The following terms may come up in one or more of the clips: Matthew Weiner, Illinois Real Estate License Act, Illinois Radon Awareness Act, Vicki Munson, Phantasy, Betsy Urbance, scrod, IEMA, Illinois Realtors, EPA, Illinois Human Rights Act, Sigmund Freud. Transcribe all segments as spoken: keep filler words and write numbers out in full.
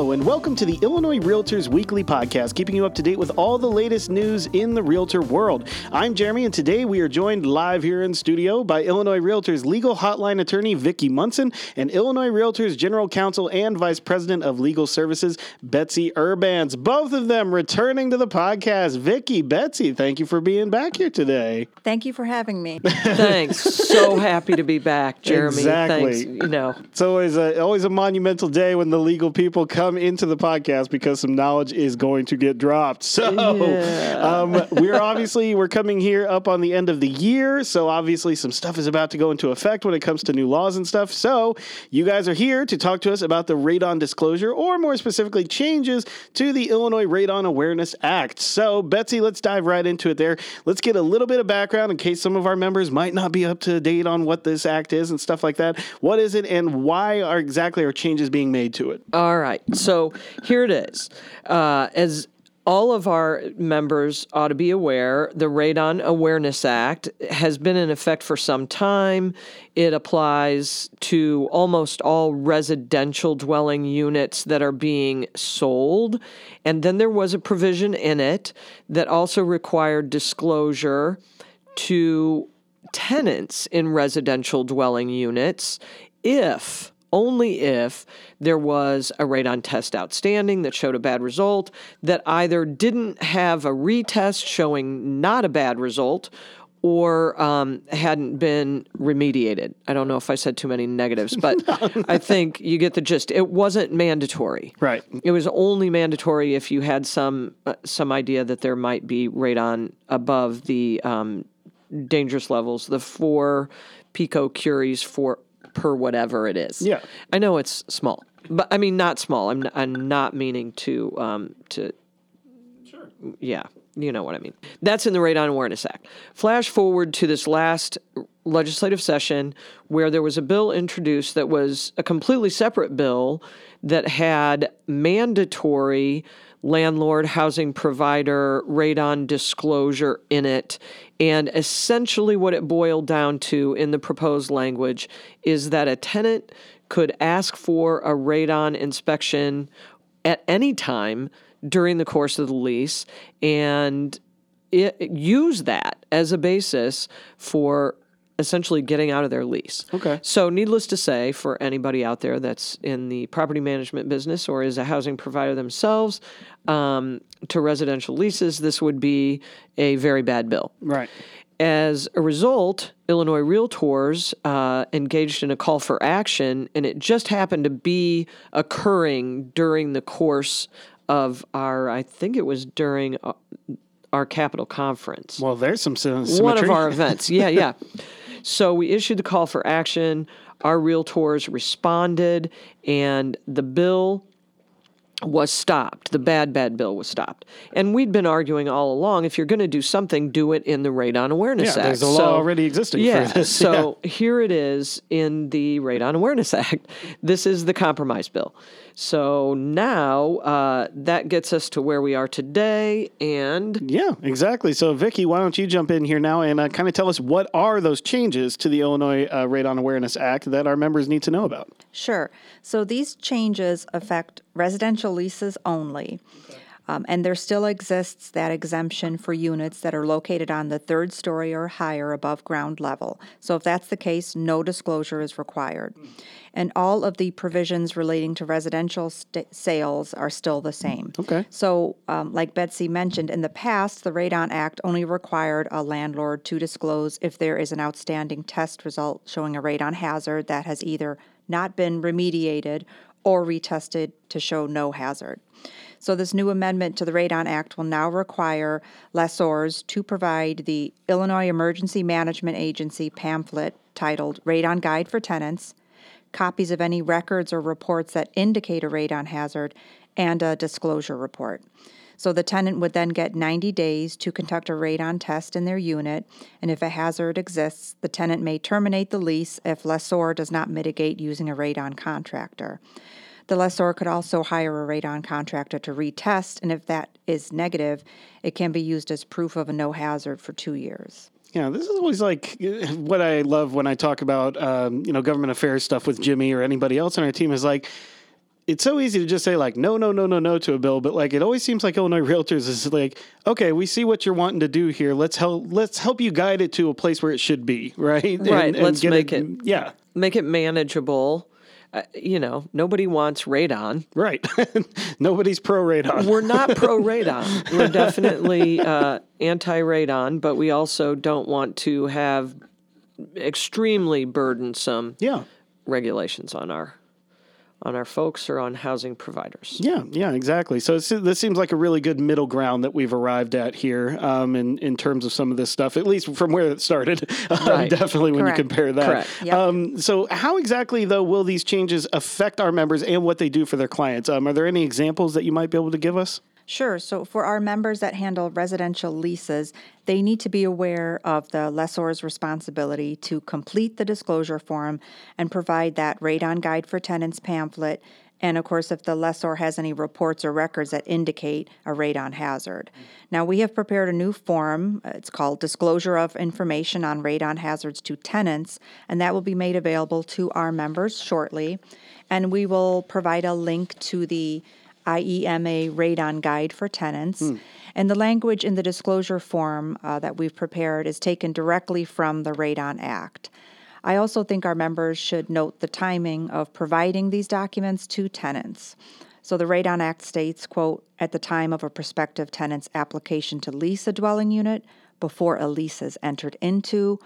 Hello, and welcome to the Illinois Realtors Weekly Podcast, keeping you up to date with all the latest news in the realtor world. I'm Jeremy, and today we are joined live here in studio by Illinois Realtors Legal Hotline Attorney Vicki Munson and Illinois Realtors General Counsel and Vice President of Legal Services, Betsy Urbance. Both of them returning to the podcast. Vicki, Betsy, thank you for being back here today. Thank you for having me. Thanks. So happy to be back, Jeremy. Exactly. Thanks. You know. It's always a, always a monumental day when the legal people come into the podcast because some knowledge is going to get dropped. So yeah. um, we're obviously, we're coming here up on the end of the year. So obviously some stuff is about to go into effect when it comes to new laws and stuff. So you guys are here to talk to us about the radon disclosure, or more specifically changes to the Illinois Radon Awareness Act. So Betsy, let's dive right into it there. Let's get a little bit of background in case some of our members might not be up to date on what this act is and stuff like that. What is it and why are exactly are changes being made to it? All right. So here it is. Uh, as all of our members ought to be aware, the Radon Awareness Act has been in effect for some time. It applies to almost all residential dwelling units that are being sold. And then there was a provision in it that also required disclosure to tenants in residential dwelling units if... only if there was a radon test outstanding that showed a bad result, that either didn't have a retest showing not a bad result or um, hadn't been remediated. I don't know if I said too many negatives, but I think you get the gist. It wasn't mandatory. Right. It was only mandatory if you had some uh, some idea that there might be radon above the um, dangerous levels, the four picocuries for per whatever it is. Yeah. I know it's small, but I mean, not small. I'm, n- I'm not meaning to, um, to, sure. Yeah. You know what I mean? That's in the Radon Awareness Act. Flash forward to this last legislative session where there was a bill introduced that was a completely separate bill that had mandatory landlord, housing provider, radon disclosure in it. And essentially what it boiled down to in the proposed language is that a tenant could ask for a radon inspection at any time during the course of the lease and it, use that as a basis for essentially getting out of their lease. Okay. So needless to say, for anybody out there that's in the property management business or is a housing provider themselves, um, to residential leases, this would be a very bad bill. Right. As a result, Illinois Realtors uh, engaged in a call for action, and it just happened to be occurring during the course of our, I think it was during our Capitol Conference. Well, there's some symmetry. One of our events. Yeah, yeah. So we issued the call for action, our realtors responded, and the bill was stopped. The bad, bad bill was stopped. And we'd been arguing all along, if you're going to do something, do it in the Radon Awareness yeah, Act. There's a law so, already existing yeah, for this. So yeah. Here it is in the Radon Awareness Act. This is the compromise bill. So now uh, that gets us to where we are today. And yeah, exactly. So Vicki, why don't you jump in here now and uh, kind of tell us what are those changes to the Illinois uh, Radon Awareness Act that our members need to know about? Sure. So these changes affect residential leases only. Okay. Um, and there still exists that exemption for units that are located on the third story or higher above ground level. So if that's the case, no disclosure is required. Mm. And all of the provisions relating to residential st- sales are still the same. Okay. So um, like Betsy mentioned, in the past, the Radon Act only required a landlord to disclose if there is an outstanding test result showing a radon hazard that has either not been remediated or retested to show no hazard. So this new amendment to the Radon Act will now require lessors to provide the Illinois Emergency Management Agency pamphlet titled Radon Guide for Tenants, copies of any records or reports that indicate a radon hazard, and a disclosure report. So the tenant would then get ninety days to conduct a radon test in their unit, and if a hazard exists, the tenant may terminate the lease if lessor does not mitigate using a radon contractor. The lessor could also hire a radon contractor to retest, and if that is negative, it can be used as proof of a no hazard for two years. Yeah, this is always like what I love when I talk about um, you know, government affairs stuff with Jimmy or anybody else on our team is like, it's so easy to just say like, no, no, no, no, no to a bill. But like, it always seems like Illinois Realtors is like, okay, we see what you're wanting to do here. Let's help, let's help you guide it to a place where it should be. Right. And, right. And let's make it, it, yeah, make it manageable. Uh, you know, nobody wants radon. Right. Nobody's pro radon. We're not pro radon. We're definitely uh, anti-radon, but we also don't want to have extremely burdensome yeah. regulations on our on our folks or on housing providers. Yeah, yeah, exactly. So it's, this seems like a really good middle ground that we've arrived at here um, in, in terms of some of this stuff, at least from where it started, right. um, definitely when Correct. you compare that. Correct. Yep. Um, so how exactly, though, will these changes affect our members and what they do for their clients? Um, are there any examples that you might be able to give us? Sure. So for our members that handle residential leases, they need to be aware of the lessor's responsibility to complete the disclosure form and provide that radon guide for tenants pamphlet. And of course, if the lessor has any reports or records that indicate a radon hazard. Now, we have prepared a new form. It's called Disclosure of Information on Radon Hazards to Tenants, and that will be made available to our members shortly. And we will provide a link to the I E M A Radon Guide for Tenants. Mm. And the language in the disclosure form uh, that we've prepared is taken directly from the Radon Act. I also think our members should note the timing of providing these documents to tenants. So the Radon Act states, quote, at the time of a prospective tenant's application to lease a dwelling unit, before a lease is entered into,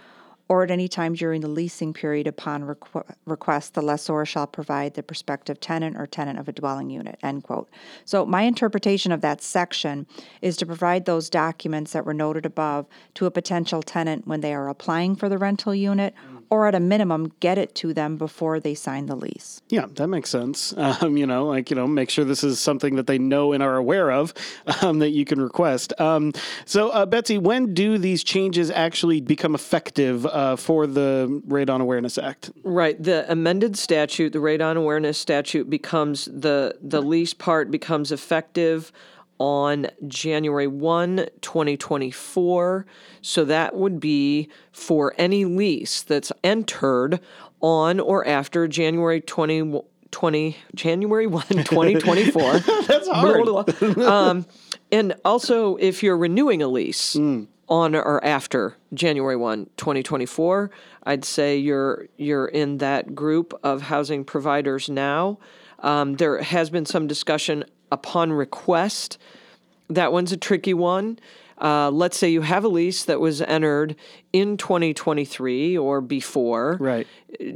or at any time during the leasing period upon requ- request, the lessor shall provide the prospective tenant or tenant of a dwelling unit, end quote. So my interpretation of that section is to provide those documents that were noted above to a potential tenant when they are applying for the rental unit, or at a minimum, get it to them before they sign the lease. Yeah, that makes sense. Um, you know, like, you know, make sure this is something that they know and are aware of um, that you can request. Um, so, uh, Betsy, when do these changes actually become effective uh, for the Radon Awareness Act? Right. The amended statute, the Radon Awareness Statute, becomes the, the lease part becomes effective on January first, twenty twenty-four. So that would be for any lease that's entered on or after January twenty twenty January first, twenty twenty-four. That's hard. Blah, blah, blah. Um, and also if you're renewing a lease mm. on or after January first, twenty twenty-four, I'd say you're you're in that group of housing providers now. Um, there has been some discussion upon request. That one's a tricky one. Uh, let's say you have a lease that was entered in twenty twenty-three or before. Right.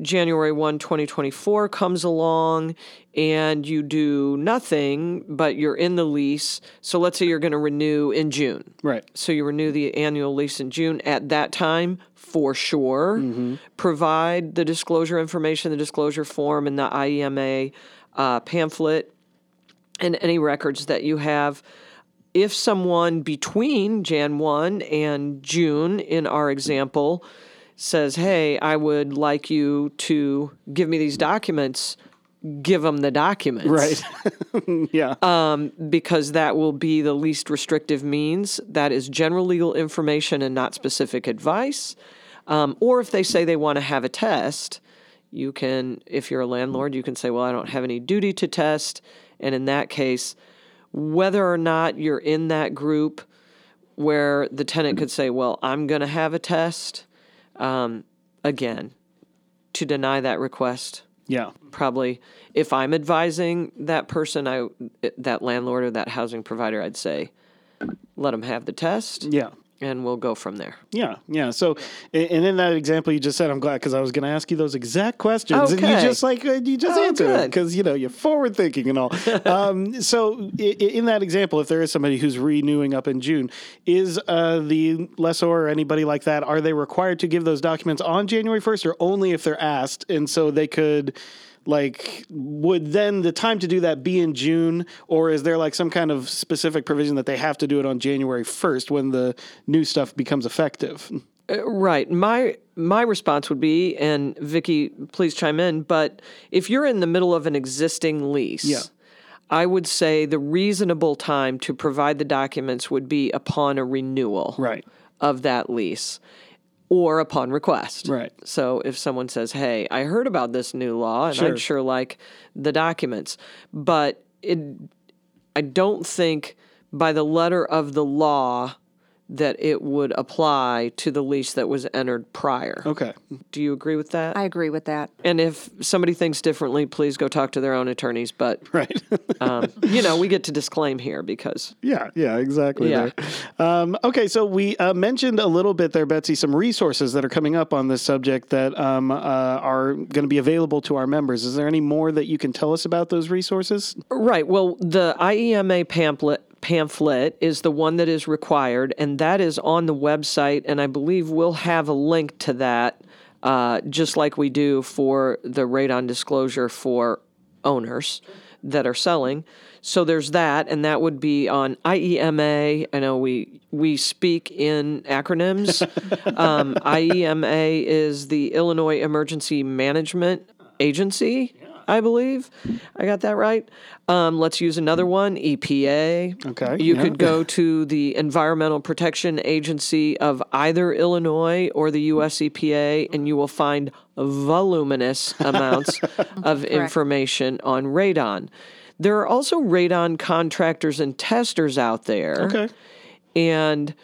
January first, twenty twenty-four comes along and you do nothing, but you're in the lease. So let's say you're going to renew in June. Right. So you renew the annual lease in June. At that time, for sure, mm-hmm. provide the disclosure information, the disclosure form, and the I E M A uh, pamphlet, and any records that you have. If someone between January first and June, in our example, says, hey, I would like you to give me these documents, give them the documents. Right. yeah. Um, because that will be the least restrictive means. That is general legal information and not specific advice. Um, or if they say they want to have a test, you can, if you're a landlord, you can say, well, I don't have any duty to test. And in that case, whether or not you're in that group where the tenant could say, well, I'm going to have a test, um, again, to deny that request. Yeah. Probably if I'm advising that person, I that landlord or that housing provider, I'd say, let them have the test. Yeah. And we'll go from there. Yeah, yeah. So, and in that example you just said, I'm glad because I was going to ask you those exact questions, okay. and you just like you just oh, answered them because you know you're forward thinking and all. um, so, in that example, if there is somebody who's renewing up in June, is uh, the lessor or anybody like that, are they required to give those documents on January first, or only if they're asked? And so they could. Like, would then the time to do that be in June, or is there like some kind of specific provision that they have to do it on January first when the new stuff becomes effective? Right. My my response would be, and Vicki, please chime in, but if you're in the middle of an existing lease, yeah. I would say the reasonable time to provide the documents would be upon a renewal right. of that lease. or upon request. Right. So if someone says, hey, I heard about this new law, and sure. I'd sure like the documents. But it, I don't think by the letter of the law that it would apply to the lease that was entered prior. Okay. Do you agree with that? I agree with that. And if somebody thinks differently, please go talk to their own attorneys. But, right. um, you know, we get to disclaim here because. Yeah, yeah, exactly. Yeah. There. Um, okay, so we uh, mentioned a little bit there, Betsy, some resources that are coming up on this subject that um, uh, are going to be available to our members. Is there any more that you can tell us about those resources? Right. Well, the I E M A pamphlet pamphlet is the one that is required, and that is on the website, and I believe we'll have a link to that, uh, just like we do for the radon disclosure for owners that are selling. So there's that, and that would be on I E M A. I know we we speak in acronyms. um, I E M A is the Illinois Emergency Management Agency. I believe. I got that right. Um, let's use another one, E P A. Okay. You yeah. could go to the Environmental Protection Agency of either Illinois or the U S E P A, and you will find voluminous amounts of Correct. information on radon. There are also radon contractors and testers out there. Okay. And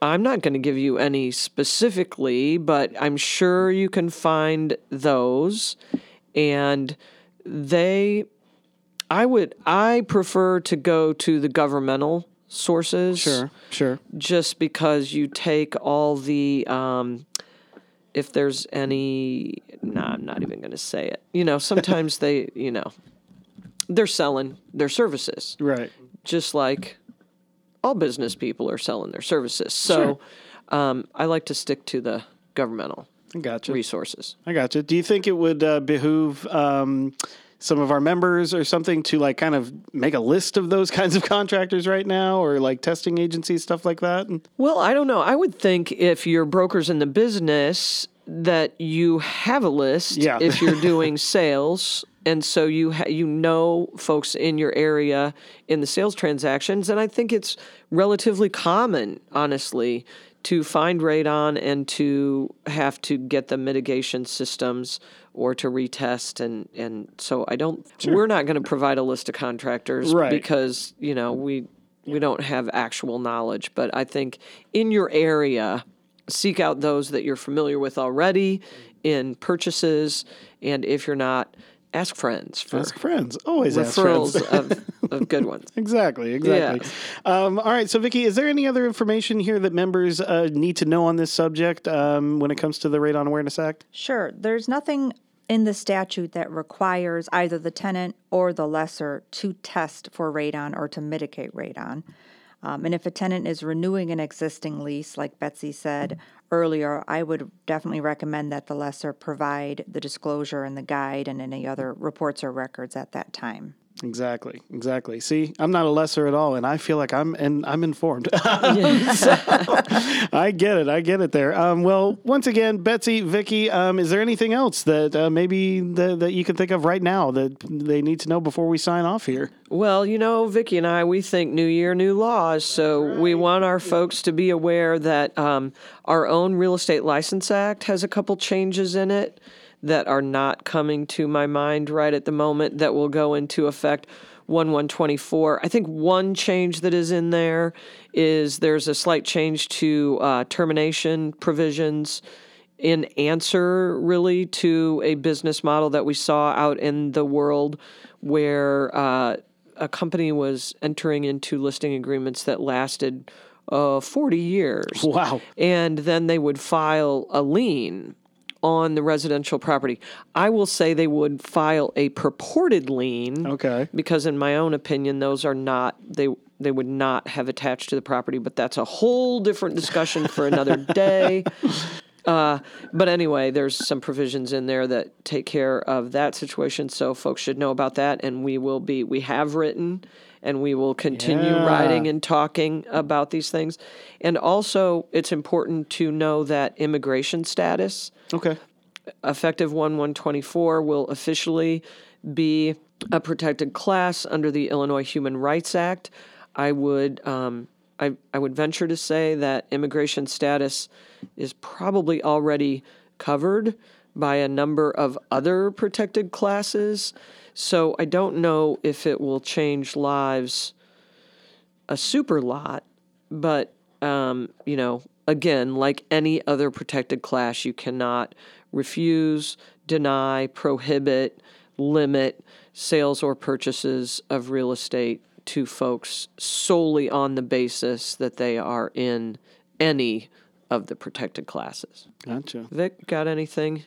I'm not going to give you any specifically, but I'm sure you can find those. And they, I would, I prefer to go to the governmental sources. Sure, sure. Just because you take all the, um, if there's any, no, nah, I'm not even going to say it. You know, sometimes they, you know, they're selling their services. Right. Just like all business people are selling their services. So sure. um, I like to stick to the governmental. Gotcha. Resources. I gotcha. Do you think it would uh, behoove um, some of our members or something to like kind of make a list of those kinds of contractors right now, or like testing agencies, stuff like that? Well, I don't know. I would think if your broker's in the business that you have a list yeah. if you're doing sales. And so you ha- you know folks in your area in the sales transactions. And I think it's relatively common, honestly, to find radon and to have to get the mitigation systems or to retest. And, and so I don't, sure. we're not going to provide a list of contractors right. because, you know, we, we don't have actual knowledge. But I think in your area, seek out those that you're familiar with already in purchases. And if you're not, ask friends. For ask friends. Always referrals ask friends. of, of good ones. Exactly, exactly. Yeah. Um, all right, so Vicki, is there any other information here that members uh, need to know on this subject um, when it comes to the Radon Awareness Act? Sure. There's nothing in the statute that requires either the tenant or the lessor to test for radon or to mitigate radon. Um, and if a tenant is renewing an existing lease, like Betsy said earlier, I would definitely recommend that the lessor provide the disclosure and the guide and any other reports or records at that time. Exactly, exactly. See, I'm not a lesser at all, and I feel like I'm and I'm informed. So, I get it, I get it there. Um, well, once again, Betsy, Vicki, um, is there anything else that uh, maybe the, that you can think of right now that they need to know before we sign off here? Well, you know, Vicki and I, we think new year, new laws, so right. we want our folks to be aware that um, our own Real Estate License Act has a couple changes in it that are not coming to my mind right at the moment that will go into effect one one twenty-four. I think one change that is in there is there's a slight change to uh, termination provisions in answer, really, to a business model that we saw out in the world where uh, a company was entering into listing agreements that lasted uh, forty years. Wow. And then they would file a lien on the residential property. I will say they would file a purported lien. Okay. Because in my own opinion, those are not, they they would not have attached to the property, but that's a whole different discussion for another day. Uh, but anyway, there's some provisions in there that take care of that situation, so folks should know about that, and we will be, we have written, and we will continue yeah. writing and talking about these things. And also, it's important to know that immigration status, okay, effective one one twenty-four, will officially be a protected class under the Illinois Human Rights Act. I would um, I, I would venture to say that immigration status is probably already covered by a number of other protected classes. So I don't know if it will change lives a super lot, but, um, you know, again, like any other protected class, you cannot refuse, deny, prohibit, limit sales or purchases of real estate to folks solely on the basis that they are in any of the protected classes. Gotcha. Vic, got anything?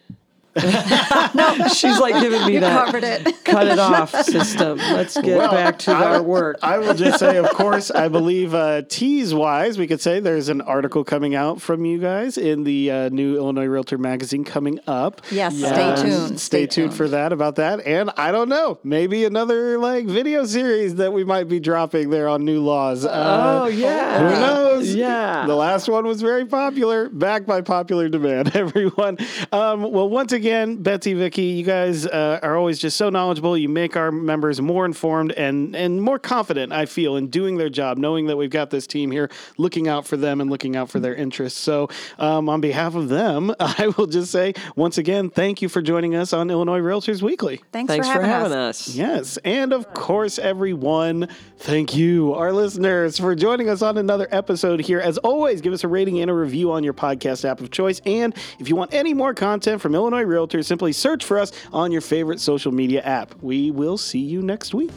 No, she's like giving me you that covered it. Cut it off system. Let's get well, back to I, our work. I will just say, of course, I believe uh, tease-wise, we could say there's an article coming out from you guys in the uh, new Illinois Realtor magazine coming up. Yes, yes. Uh, stay tuned. Stay, stay tuned, tuned for that about that. And I don't know, maybe another like video series that we might be dropping there on new laws. Uh, oh, yeah. Who knows? Yeah. The last one was very popular, back by popular demand, everyone. Um, well, once again, Again, Betsy, Vicki, you guys uh, are always just so knowledgeable. You make our members more informed and, and more confident, I feel, in doing their job, knowing that we've got this team here looking out for them and looking out for their interests. So um, on behalf of them, I will just say, once again, thank you for joining us on Illinois Realtors Weekly. Thanks, Thanks for, having, for having, us. having us. Yes. And of course, everyone, thank you, our listeners, for joining us on another episode here. As always, give us a rating and a review on your podcast app of choice. And if you want any more content from Illinois Realtors, simply search for us on your favorite social media app. We will see you next week.